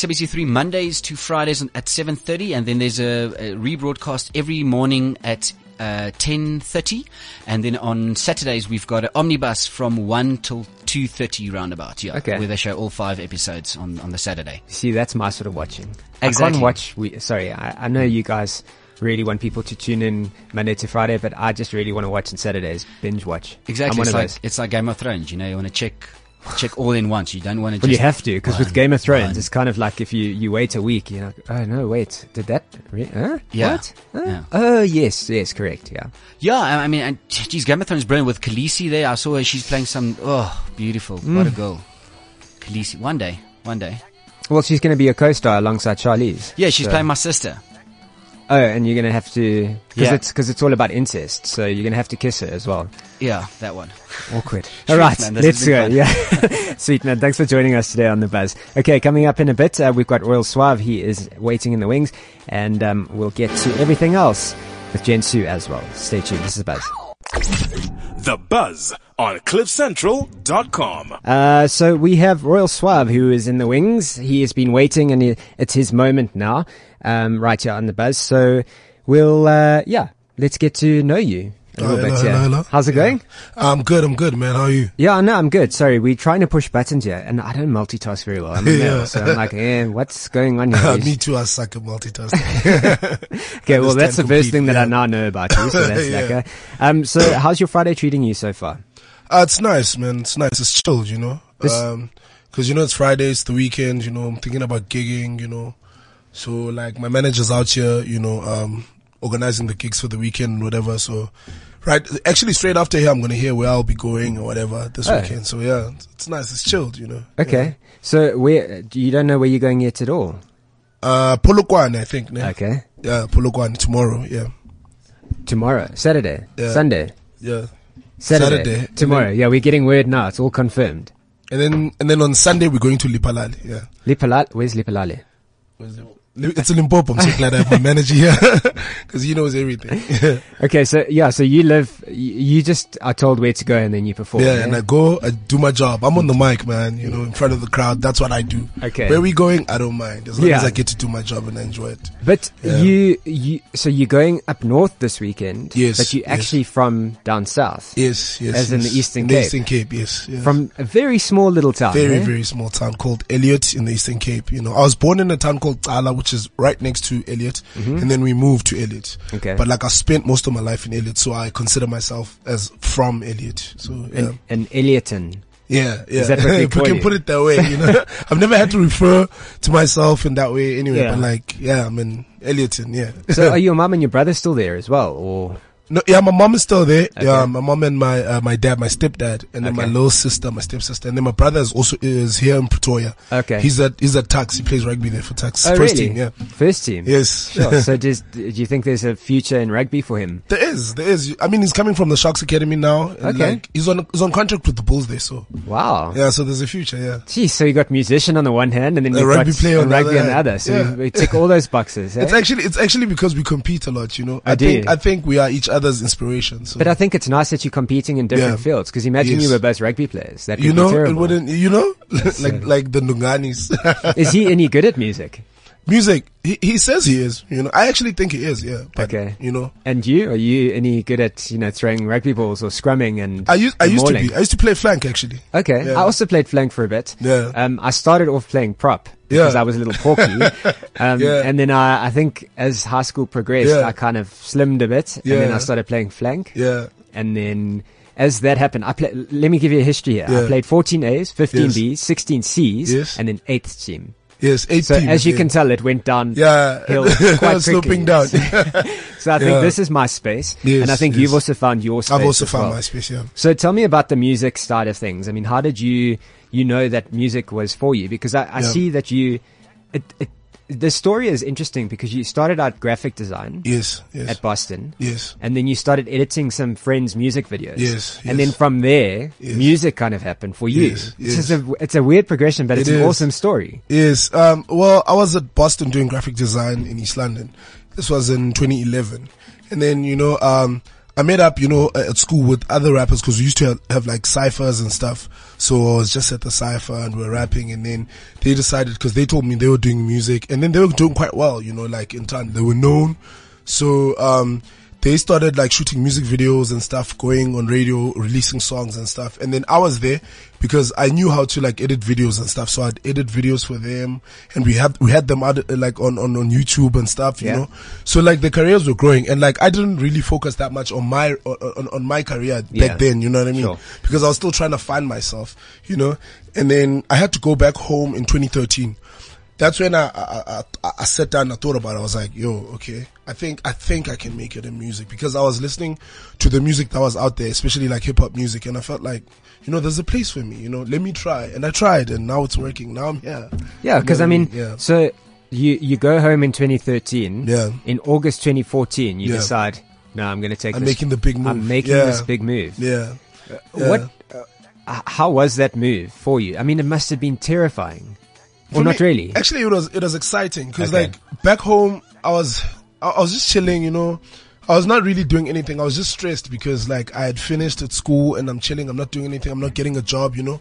B C three Mondays to Fridays at seven thirty, and then there's a, a rebroadcast every morning at uh, ten thirty, and then on Saturdays we've got an omnibus from one till Two thirty roundabout, yeah. Okay. Where they show all five episodes on, on the Saturday. See, that's my sort of watching. Exactly. I can't watch. We, sorry, I, I know you guys really want people to tune in Monday to Friday, but I just really want to watch on Saturdays. Binge watch. Exactly. I'm one it's of like those. It's like Game of Thrones. You know, you want to check. Check all in once. You don't want to. Well, just you have to, because with Game of Thrones, one. It's kind of like if you, you wait a week, you know. Oh no, wait, did that? Re- huh? Yeah. What? Huh? Yeah. Oh yes, yes, correct. Yeah. Yeah, I mean, and geez, Game of Thrones is brilliant with Khaleesi there. I saw her; she's playing some. Oh, beautiful! Mm. What a girl, Khaleesi. One day, one day. Well, she's going to be a co-star alongside Charlize. Yeah, she's so. playing my sister. Oh, and you're going to have to, because yeah. it's, it's all about incest, so you're going to have to kiss her as well. Yeah, that one. Awkward. All right, man, let's go. Fun. Yeah. Sweet, man. Thanks for joining us today on The Buzz. Okay, coming up in a bit, uh, we've got Royal Suave. He is waiting in the wings, and um, we'll get to everything else with Jen Su as well. Stay tuned. This is Buzz. The Buzz on cliff central dot com. Uh, so we have Royal Suave, who is in the wings. He has been waiting, and he, it's his moment now, um, right here on The Buzz. So we'll, uh, yeah, let's get to know you a little oh, hello, bit here. Hello, hello. How's it yeah. going? I'm good, I'm good, man. How are you? Yeah, no, I'm good. Sorry, we're trying to push buttons here, and I don't multitask very well. I'm a yeah. male, so I'm like, eh, what's going on here? Me too, I suck at multitasking. Okay, well, that's the complete, first thing yeah. that I now know about you, so that's yeah. like a, um, so how's your Friday treating you so far? Uh, it's nice, man. It's nice. It's chilled, you know. Um, cause you know, it's Friday, it's the weekend, you know, I'm thinking about gigging, you know. So like my manager's out here, you know, um, organizing the gigs for the weekend and whatever. So right. Actually straight after here, I'm going to hear where I'll be going or whatever this oh. weekend. So yeah, it's, it's nice. It's chilled, you know. Okay. Yeah. So where, you don't know where you're going yet at all? Uh, Polokwane, I think. Yeah. Okay. Yeah. Polokwane tomorrow. Yeah. Tomorrow, Saturday, yeah. Sunday. Yeah. Saturday, Saturday tomorrow. Then, yeah, we're getting word now. It's all confirmed. And then, and then on Sunday we're going to Lephalale. Yeah, Lephalale. Where's Lephalale? It's a Limpopo. I'm so glad I have my manager here because he knows everything. Okay, so yeah, so you live. You just are told where to go and then you perform. Yeah, yeah, and I go. I do my job. I'm on the mic, man. You know, in front of the crowd. That's what I do. Okay, where we going? I don't mind as long yeah. as I get to do my job and I enjoy it. But yeah. you, you, so you're going up north this weekend. Yes, but you're actually yes. from down south. Yes, yes, as yes. in the Eastern in Cape. The Eastern Cape, yes, yes. From a very small little town. Very, eh? very small town called Elliot in the Eastern Cape. You know, I was born in a town called Tallulah, which is right next to Elliot, mm-hmm. and then we moved to Elliot. Okay. But like I spent most of my life in Elliot, so I consider myself as from Elliot. So yeah. an, an Elliotan. Yeah, yeah. Is that what they call you? We can put it that way. You know, I've never had to refer to myself in that way anyway. Yeah. But like, yeah, I'm an Elliotan. Yeah. So are your mum and your brother still there as well, or? No, yeah, my mom is still there. Okay. Yeah, my mom and my uh, my dad, my stepdad, and then okay. my little sister, my stepsister, and then my brother is also is here in Pretoria. Okay, he's at he's at Tux. He plays rugby there for Tux. Oh, First really? team, yeah. First team, yes. Sure. So, just, do you think there's a future in rugby for him? There is, there is. I mean, he's coming from the Sharks Academy now. And okay, like, he's on he's on contract with the Bulls there. So wow, yeah. So there's a future, yeah. Geez, so you got musician on the one hand, and then you got player on rugby on the other. So yeah. we, we tick all those boxes. Eh? It's actually it's actually because we compete a lot, you know. I, I do. Think, I think we are each other. Inspiration, so. But I think it's nice that you're competing in different yeah. fields. Because imagine yes. you were both rugby players. That could you know, be terrible. It wouldn't. You know, yes, like so. like the Lunganis. Is he any good at music? Music. He he says he is. You know, I actually think he is. Yeah. But, okay. You know. And you are you any good at you know throwing rugby balls or scrumming and? I used I used mauling? to be. I used to play flank actually. Okay. Yeah. I also played flank for a bit. Yeah. Um, I started off playing prop. Because yeah. I was a little porky. Um, yeah. And then I, I think as high school progressed, yeah. I kind of slimmed a bit. Yeah. And then I started playing flank. Yeah. And then as that happened, I play, let me give you a history here. Yeah. I played fourteen A's, fifteen B's, yes. sixteen C's, yes. and then eighth team. Yes, eight So teams, as you yeah. can tell, it went down yeah. hill quite sloping down. So I think yeah. this is my space. Yes, and I think yes. you've also found your space. I've also found well. my space, yeah. So tell me about the music side of things. I mean, how did you... you know that music was for you? Because I, I yeah. see that you, it, it, the story is interesting because you started out graphic design yes, yes. at Boston. Yes. And then you started editing some friends' music videos. Yes. yes. And then from there, yes. music kind of happened for you. Yes, yes. It's, a, it's a weird progression, but it's it an is. awesome story. Yes. Um, well, I was at Boston doing graphic design in East London. This was in twenty eleven. And then, you know, um, I met up, you know, at school with other rappers because we used to have, have like cyphers and stuff. So I was just at the cypher and we were rapping, and then they decided because they told me they were doing music, and then they were doing quite well, you know, like in time they were known. So um, they started like shooting music videos and stuff, going on radio, releasing songs and stuff. And then I was there because I knew how to like edit videos and stuff. So I'd edit videos for them, and we had we had them out like on, on, on YouTube and stuff, you yeah. know. So like the careers were growing, and like I didn't really focus that much on my on, on my career back yeah. then, you know what I mean? Sure. Because I was still trying to find myself, you know. And then I had to go back home in twenty thirteen. That's when I, I, I, I sat down and I thought about it. I was like, yo, okay, I think, I think I can make it in music, because I was listening to the music that was out there, especially like hip hop music. And I felt like, you know, there's a place for me, you know, let me try. And I tried, and now it's working. Now I'm here. Yeah. Cause you know I mean, yeah. so you, you go home in twenty thirteen. Yeah. In August twenty fourteen, you yeah. decide, no, I'm going to take I'm this. I'm making the big move. I'm making yeah. this big move. Yeah. Uh, yeah. What, uh, how was that move for you? I mean, it must have been terrifying. Well, not really. Actually, it was it was exciting because okay. like back home, I was I, I was just chilling, you know. I was not really doing anything. I was just stressed because like I had finished at school and I'm chilling. I'm not doing anything. I'm not getting a job, you know.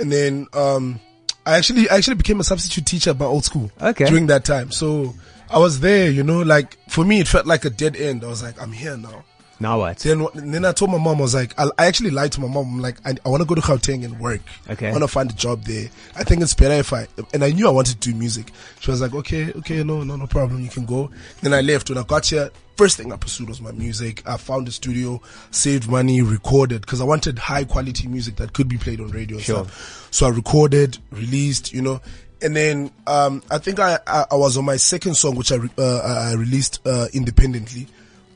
And then um, I actually I actually became a substitute teacher at my old school okay. during that time. So I was there, you know. Like for me, it felt like a dead end. I was like, I'm here now. Now what? Then, then I told my mom, I was like, I, I actually lied to my mom. I'm like, I, I want to go to Gauteng and work. Okay. I want to find a job there. I think it's better if I, and I knew I wanted to do music. She was like, okay, okay, no, no, no problem. You can go. Then I left. When I got here, first thing I pursued was my music. I found a studio, saved money, recorded, because I wanted high quality music that could be played on radio and sure. stuff. So I recorded, released, you know. And then um, I think I, I, I was on my second song, which I, uh, I released uh, independently,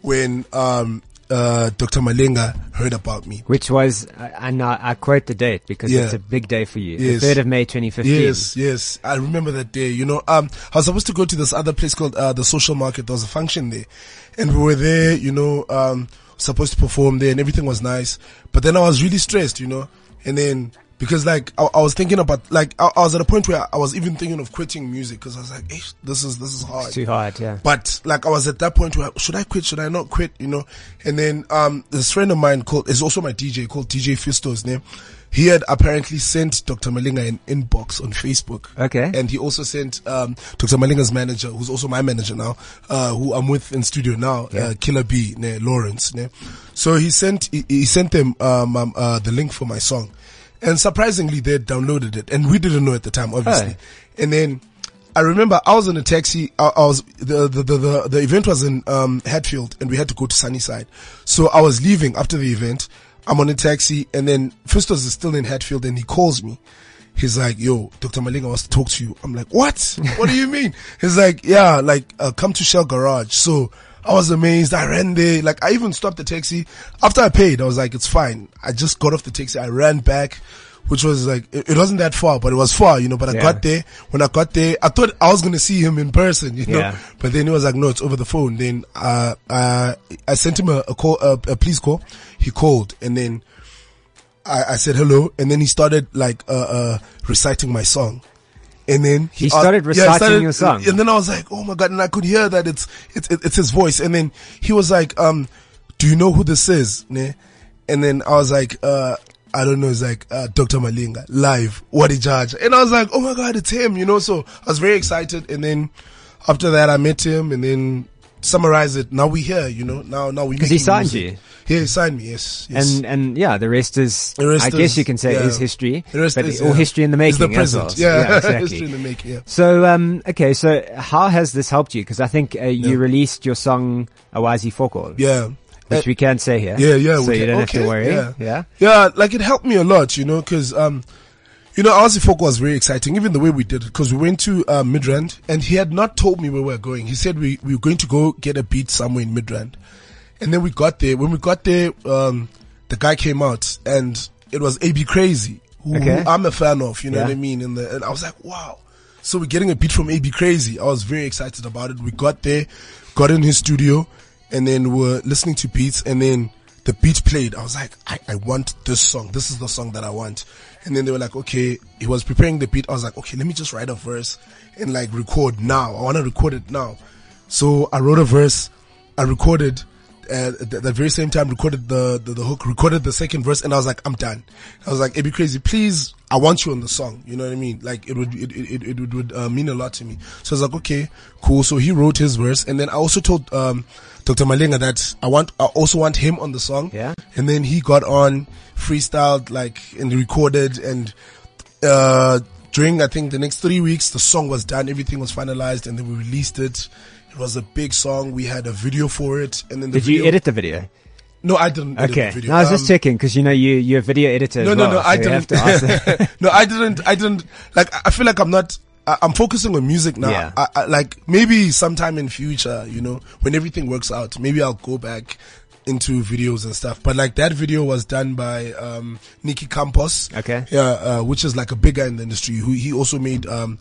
when um, uh, Doctor Malinga heard about me. Which was, and I, I quote the date because yeah. it's a big day for you. Yes. The third of May, twenty fifteen. Yes, yes. I remember that day. You know, um, I was supposed to go to this other place called uh, the Social Market. There was a function there. And we were there, you know, um, supposed to perform there, and everything was nice. But then I was really stressed, you know. And then, because like, I, I was thinking about, like, I, I was at a point where I was even thinking of quitting music because I was like, hey, this is, this is hard. It's too hard, yeah. But like, I was at that point where, should I quit? Should I not quit? You know? And then, um, this friend of mine called, is also my D J, called D J Fistos' name. He had apparently sent Doctor Malinga an inbox on Facebook. Okay. And he also sent, um, Doctor Malinga's manager, who's also my manager now, uh, who I'm with in studio now, yeah. uh, Killer B, ne, Lawrence, ne. So he sent, he, he sent them, um, um, uh, the link for my song. And surprisingly, they downloaded it, and we didn't know at the time, obviously. Oh. And then I remember I was in a taxi. I, I was the, the the the the event was in um Hatfield, and we had to go to Sunnyside. So I was leaving after the event. I'm on a taxi, and then Fistos is still in Hatfield, and he calls me. He's like, yo, Doctor Malinga wants to talk to you. I'm like, what? What do you mean? He's like, yeah, like uh, come to Shell Garage. So I was amazed. I ran there. Like, I even stopped the taxi. After I paid, I was like, it's fine. I just got off the taxi. I ran back, which was like, it, it wasn't that far, but it was far, you know, but I yeah. got there. When I got there, I thought I was going to see him in person, you know, yeah. but then he was like, no, it's over the phone. Then, uh, uh, I sent him a, a call, a, a police call. He called, and then I, I said hello. And then he started like, uh, uh, reciting my song. And then he, he started uh, reciting yeah, started, your song. And then I was like, oh my God. And I could hear that it's, it's, it's his voice. And then he was like, um, do you know who this is? And then I was like, uh, I don't know. It's like, uh, Doctor Malinga live. What a judge. And I was like, oh my God, it's him, you know? So I was very excited. And then after that, I met him, and then summarize it. Now we here, you know, now, now we, cause he signed music. You. Yeah, he signed me, yes, yes. And, and yeah, the rest is, the rest I is, guess you can say yeah. is history. The rest but is, all yeah. history in the making. It's the present. Well. Yeah, yeah, exactly. History in the making, yeah. So, um, okay, so how has this helped you? Cause I think uh, you yeah. released your song, Awusafokhi. Yeah. Which we can say here. Yeah, yeah. So you don't okay, have to worry. Yeah. yeah. Yeah, like it helped me a lot, you know, cause, um, you know, Awusafokhi was very exciting, even the way we did it, because we went to uh, Midrand, and he had not told me where we were going. He said we, we were going to go get a beat somewhere in Midrand. And then we got there. When we got there, um, the guy came out, and it was A B Crazy, who, okay. who I'm a fan of, you know yeah. what I mean? And, the, and I was like, wow. So we're getting a beat from A B Crazy. I was very excited about it. We got there, got in his studio, and then we're listening to beats, and then the beat played. I was like, I, I want this song. This is the song that I want. And then they were like, okay, he was preparing the beat. I was like, okay, let me just write a verse and like record now. I want to record it now. So I wrote a verse. I recorded uh, at the very same time, recorded the, the, the hook, recorded the second verse. And I was like, I'm done. I was like, it'd be crazy. Please. I want you on the song. You know what I mean? Like it would, it, it, it, it would uh, mean a lot to me. So I was like, okay, cool. So he wrote his verse. And then I also told, um, Doctor Malinga that I want, I also want him on the song. Yeah. And then he got on, freestyled, like, and recorded, and, uh, during, I think, the next three weeks, the song was done. Everything was finalized, and then we released it. It was a big song. We had a video for it. And then the Did video- you edit the video? No, I didn't edit okay. the video. No, I was um, just checking, because you know you you're a video editor. No, as well, no, no, so I didn't. no, I didn't. I didn't. Like, I feel like I'm not. I, I'm focusing on music now. Yeah. I, I, like maybe sometime in future, you know, when everything works out, maybe I'll go back into videos and stuff. But like that video was done by um Nikki Campos. Okay. Yeah, uh, which is like a big guy in the industry. Who he also made. um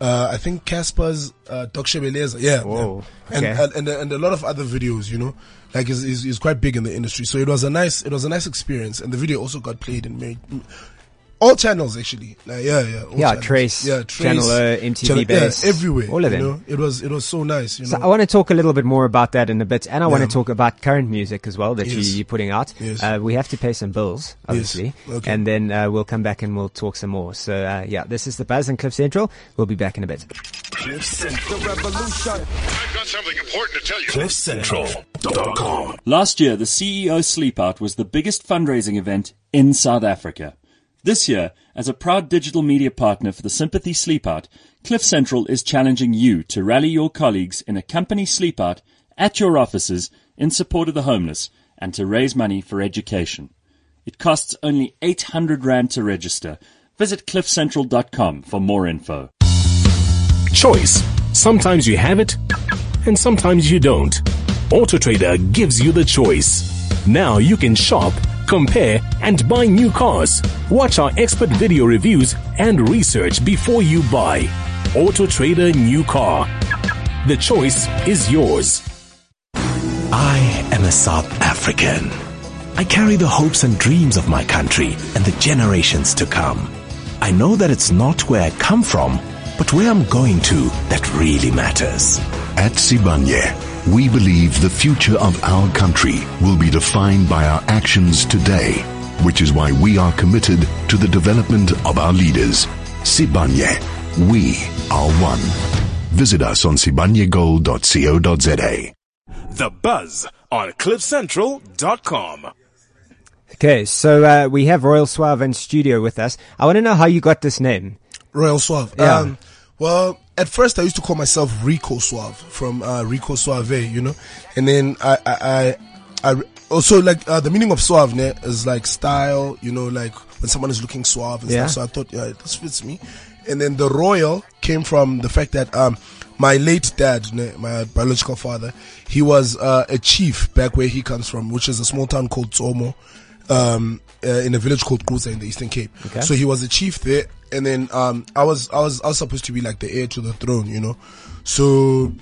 Uh, I think Casper's, uh, Doc Shebeleza. Yeah. Whoa, yeah. And, okay. and, and, and a lot of other videos, you know, like he's, he's, he's quite big in the industry. So it was a nice, it was a nice experience. And the video also got played in made, all channels actually. Like, yeah. Yeah. Yeah. Channels. Trace. Yeah. Trace. Channel O, M T V channel, Base. Yeah, everywhere. All of them. You know? It was, it was so nice. You know? So I want to talk a little bit more about that in a bit. And I yeah. want to talk about current music as well that yes. you, you're putting out. Yes. Uh, we have to pay some bills, obviously. Yes. Okay. And then, uh, we'll come back and we'll talk some more. So, uh, yeah, this is The Buzz and Cliff Central. We'll be back in a bit. Cliff Central Revolution. I've got something important to tell you. Cliff Central dot com. Last year, the C E O Sleepout was the biggest fundraising event in South Africa. This year, as a proud digital media partner for the Sympathy Sleepout, Cliff Central is challenging you to rally your colleagues in a company sleepout at your offices in support of the homeless and to raise money for education. It costs only eight hundred rand to register. Visit cliff central dot com for more info. Choice. Sometimes you have it, and sometimes you don't. Autotrader gives you the choice. Now you can shop, compare, and buy new cars. Watch our expert video reviews and research before you buy. Autotrader New Car. The choice is yours. I am a South African. I carry the hopes and dreams of my country and the generations to come. I know that it's not where I come from, but where I'm going to that really matters. At Sibanye, we believe the future of our country will be defined by our actions today, which is why we are committed to the development of our leaders. Sibanye, we are one. Visit us on sibanye gold dot co dot za. The Buzz on cliff central dot com. Okay, so uh, we have Royal Suave in studio with us. I want to know how you got this name. Royal Suave. Yeah. Um, well, at first I used to call myself Rico Suave from uh, Rico Suave, you know, and then I, I, I, I also like uh, the meaning of suave né, is like style, you know, like when someone is looking suave and yeah. stuff. So I thought, yeah, this fits me. And then the Royal came from the fact that um, my late dad, my biological father, he was uh, a chief back where he comes from, which is a small town called Tsomo, um, uh, in a village called Kusa in the Eastern Cape. Okay. So he was a chief there, and then um, I was I was I was supposed to be like the heir to the throne, you know. So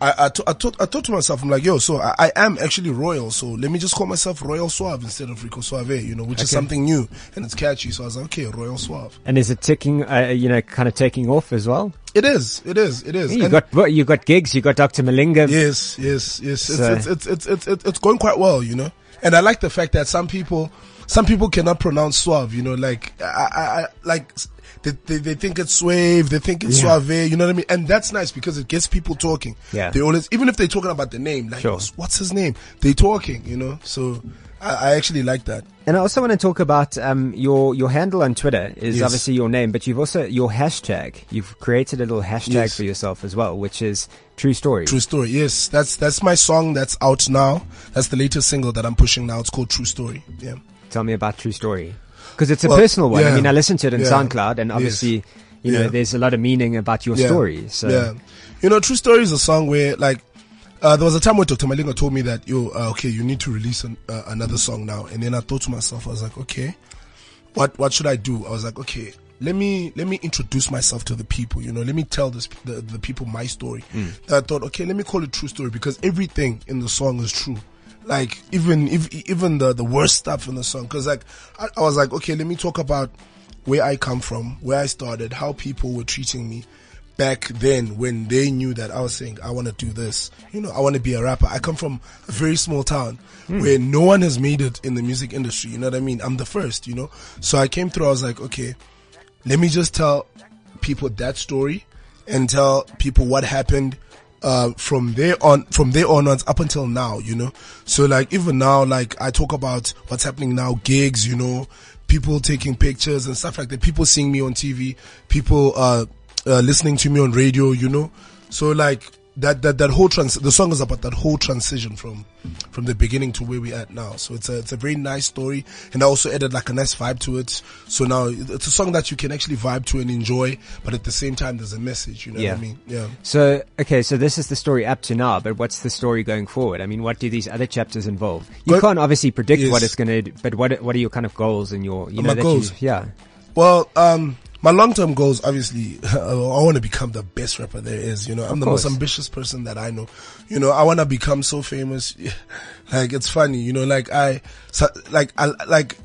I I, t- I thought I thought to myself, I'm like, yo, so I, I am actually royal, so let me just call myself Royal Suave instead of Rico Suave, you know, which okay. is something new and it's catchy. So I was like, okay, Royal Suave. And is it taking, uh, you know, kind of taking off as well? It is, it is, it is. You and got you got gigs, you got Doctor Malinga. Yes, yes, yes. So. It's, it's it's it's it's it's going quite well, you know. And I like the fact that some people some people cannot pronounce suave, you know, like I I like. They, they, they think it's suave, they think it's yeah. suave, you know what I mean? And that's nice because it gets people talking. Yeah. They always, even if they're talking about the name, like, sure. what's his name? They're talking, you know? So I, I actually like that. And I also want to talk about, um, your, your handle on Twitter is yes. obviously your name, but you've also, your hashtag, you've created a little hashtag yes. for yourself as well, which is True Story. True Story, yes. That's, that's my song that's out now. That's the latest single that I'm pushing now. It's called True Story. Yeah. Tell me about True Story. Because it's a well, personal one. Yeah. I mean, I listened to it in yeah. SoundCloud, and obviously, yes. you know, yeah. there's a lot of meaning about your yeah. story. So, yeah. you know, True Story is a song where, like, uh, there was a time where Doctor Malinga told me that, yo, uh, okay, you need to release an, uh, another song now. And then I thought to myself, I was like, okay, what what should I do? I was like, okay, let me let me introduce myself to the people. You know, let me tell this, the the people my story. Mm. And I thought, okay, let me call it True Story because everything in the song is true. Like even if, even the, the worst stuff in the song, because like I, I was like, okay, let me talk about where I come from, where I started, how people were treating me back then when they knew that I was saying I want to do this. You know, I want to be a rapper. I come from a very small town mm. where no one has made it in the music industry. You know what I mean? I'm the first. You know, so I came through. I was like, okay, let me just tell people that story and tell people what happened. Uh, from there on, from there onwards up until now, you know. So like even now, like I talk about what's happening now, gigs, you know, people taking pictures and stuff like that. People seeing me on T V, people uh, uh listening to me on radio, you know. So like that that that whole trans the song is about that whole transition from from the beginning to where we're at now. So it's a it's a very nice story, and I also added like a nice vibe to it. So now it's a song that you can actually vibe to and enjoy, but at the same time there's a message, you know yeah. what I mean? Yeah. So okay, so this is the story up to now, but what's the story going forward? I mean, what do these other chapters involve? You but, can't obviously predict yes. what it's gonna do, but what what are your kind of goals and your you know my that goals. You, yeah. Well, um my long-term goals, obviously, I want to become the best rapper there is, you know. I'm the most ambitious person that I know. You know, I want to become so famous. Like, it's funny, you know, like I, like, I, like,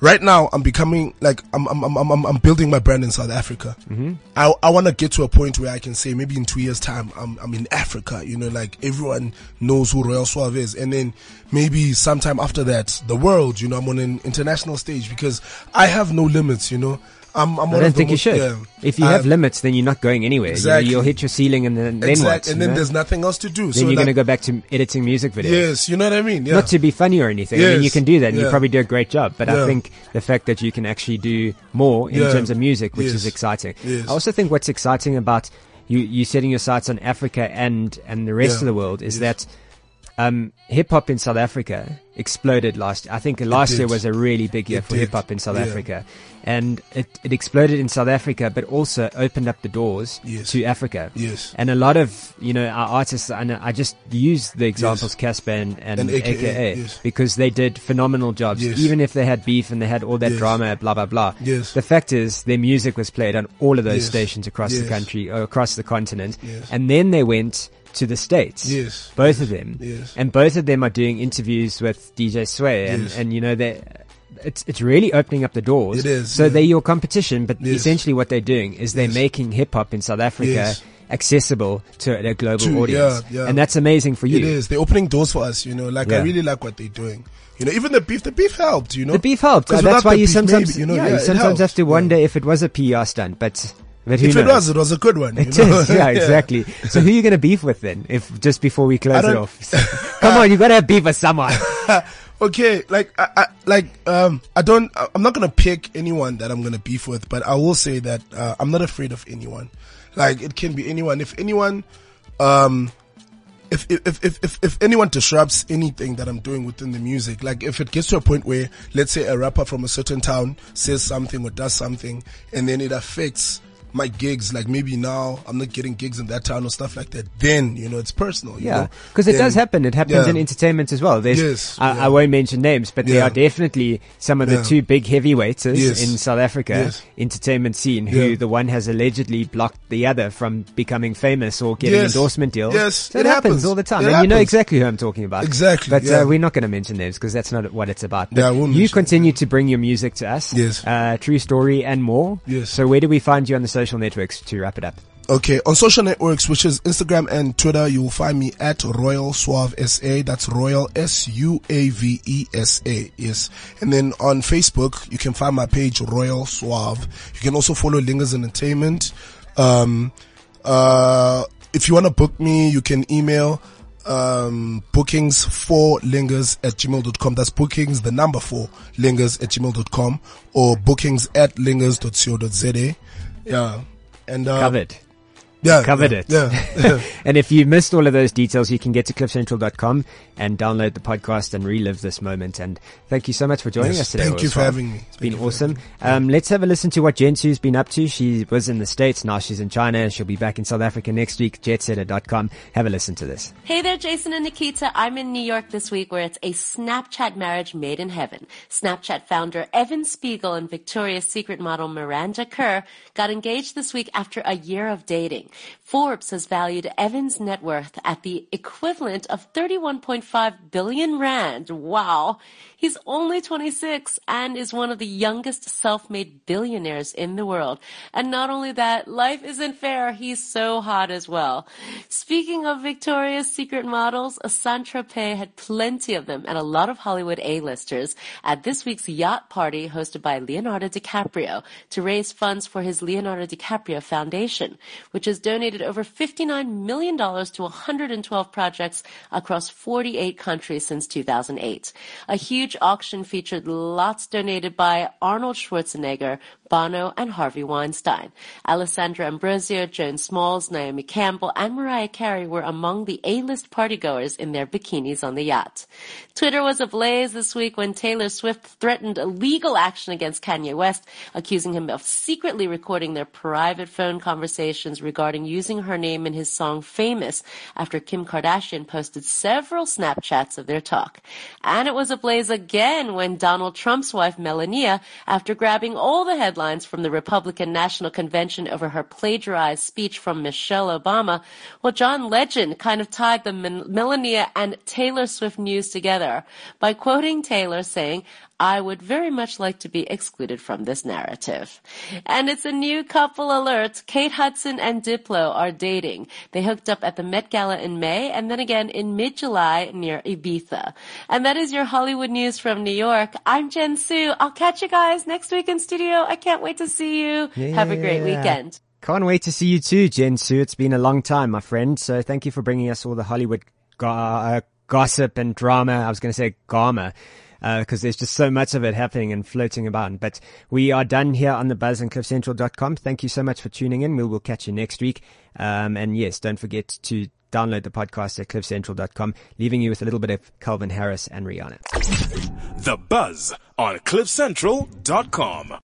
right now I'm becoming, like, I'm, I'm, I'm, I'm, I'm building my brand in South Africa. Mm-hmm. I, I want to get to a point where I can say maybe in two years time, I'm, I'm in Africa, you know, like everyone knows who Royal Suave is. And then maybe sometime after that, the world, you know, I'm on an international stage because I have no limits, you know. I'm, I'm I don't think most, you should. Yeah, if you I have, have limits, then you're not going anywhere. Exactly. You know, you'll hit your ceiling, and then, then exactly. what? And then know? There's nothing else to do. Then so you're like, going to go back to editing music videos. Yes, you know what I mean. Yeah. Not to be funny or anything. Yes. I mean, you can do that. And yeah. you probably do a great job. But yeah. I think the fact that you can actually do more in yeah. terms of music, which yes. is exciting. Yes. I also think what's exciting about you, you setting your sights on Africa and and the rest yeah. of the world is yes. that. Um, hip hop in South Africa exploded last. I think last year was a really big year it for hip hop in South yeah. Africa, and it, it exploded in South Africa, but also opened up the doors yes. to Africa. Yes, and a lot of you know our artists. And I just use the examples Casper yes. and, and, and A K A, A K A yes. because they did phenomenal jobs, yes. even if they had beef and they had all that yes. drama, blah blah blah. Yes, the fact is their music was played on all of those yes. stations across yes. the country or across the continent, yes. and then they went. To the States, yes, both yes, of them, yes. and both of them are doing interviews with D J Sway, and, yes. and you know they, it's it's really opening up the doors. It is, so yeah. they're your competition, but yes. essentially what they're doing is they're yes. making hip hop in South Africa. Yes. accessible to a global to, audience yeah, yeah. and that's amazing for you. It is. They're opening doors for us, you know, like yeah. I really like what they're doing, you know. Even the beef the beef helped, you know. The beef helped uh, that's why you beef, sometimes maybe, you know yeah, yeah, you sometimes have to wonder yeah. if it was a P R stunt, but But who if knows? It was, it was a good one. You it know? Is, yeah, exactly. Yeah. So who are you going to beef with then? If just before we close it off, come on, you got to have beef with someone. Okay, like I, I like um, I don't, I'm not going to pick anyone that I'm going to beef with, but I will say that uh, I'm not afraid of anyone. Like it can be anyone. If anyone, um, if if if if if anyone disrupts anything that I'm doing within the music, like if it gets to a point where, let's say, a rapper from a certain town says something or does something, and then it affects my gigs, like maybe now I'm not getting gigs in that town or stuff like that, then, you know, it's personal. You yeah. Because it then, does happen. It happens yeah. in entertainment as well. There's, yes. I, yeah. I won't mention names, but yeah. there are definitely some of the yeah. two big heavyweights yes. in South Africa, yes. entertainment scene, who yeah. the one has allegedly blocked the other from becoming famous or getting yes. endorsement deals. Yes. So it, it happens. happens all the time. It and happens. You know exactly who I'm talking about. Exactly. But yeah. uh, we're not going to mention names because that's not what it's about. Yeah, you continue that. to bring your music to us. Yes. Uh, True Story and more. Yes. So where do we find you on the social networks, to wrap it up? Okay, on social networks, which is Instagram and Twitter, you will find me at Royal Suave S A. That's Royal S U A V E S A. Yes. And then on Facebook, you can find my page, Royal Suave. You can also follow Lingers Entertainment. Um, uh, if you want to book me, you can email um bookings for lingers at gmail dot com. That's bookings the number four lingers at gmail dot com or bookings at lingers dot co dot za. Yeah. And uh covered. Yeah, covered yeah, it. Yeah, yeah. And if you missed all of those details, you can get to cliff central dot com and download the podcast and relive this moment. And thank you so much for joining yes, us today. Thank you for well. having me. It's thank been awesome. Um, let's have a listen to what Jen Su's been up to. She was in the States. Now she's in China. She'll be back in South Africa next week. jet setter dot com. Have a listen to this. Hey there, Jason and Nikita. I'm in New York this week where it's a Snapchat marriage made in heaven. Snapchat founder Evan Spiegel and Victoria's Secret model Miranda Kerr got engaged this week after a year of dating. Forbes has valued Evan's net worth at the equivalent of thirty-one point five billion rand. Wow. He's only twenty-six and is one of the youngest self-made billionaires in the world. And not only that, life isn't fair. He's so hot as well. Speaking of Victoria's Secret models, Saint-Tropez had plenty of them and a lot of Hollywood A-listers at this week's yacht party hosted by Leonardo DiCaprio to raise funds for his Leonardo DiCaprio Foundation, which has donated over fifty-nine million dollars to one hundred twelve projects across forty-eight countries since two thousand eight. A huge auction featured lots donated by Arnold Schwarzenegger, Bono, and Harvey Weinstein. Alessandra Ambrosio, Joan Smalls, Naomi Campbell, and Mariah Carey were among the A-list partygoers in their bikinis on the yacht. Twitter was ablaze this week when Taylor Swift threatened legal action against Kanye West, accusing him of secretly recording their private phone conversations regarding using her name in his song Famous after Kim Kardashian posted several Snapchats of their talk. And it was ablaze again when Donald Trump's wife, Melania, after grabbing all the headlines from the Republican National Convention over her plagiarized speech from Michelle Obama, well, John Legend kind of tied the Mel- Melania and Taylor Swift news together by quoting Taylor saying, "I would very much like to be excluded from this narrative." And it's a new couple alert. Kate Hudson and Diplo are dating. They hooked up at the Met Gala in May and then again in mid-July near Ibiza. And that is your Hollywood news from New York. I'm Jen Su. I'll catch you guys next week in studio. I can't wait to see you. Yeah. Have a great weekend. Can't wait to see you too, Jen Su. It's been a long time, my friend. So thank you for bringing us all the Hollywood go- uh, gossip and drama. I was going to say garma. Because uh, there's just so much of it happening and floating about. But we are done here on The Buzz and cliff central dot com. Thank you so much for tuning in. We will catch you next week. Um, and yes, don't forget to download the podcast at cliff central dot com, leaving you with a little bit of Calvin Harris and Rihanna. The Buzz on cliff central dot com.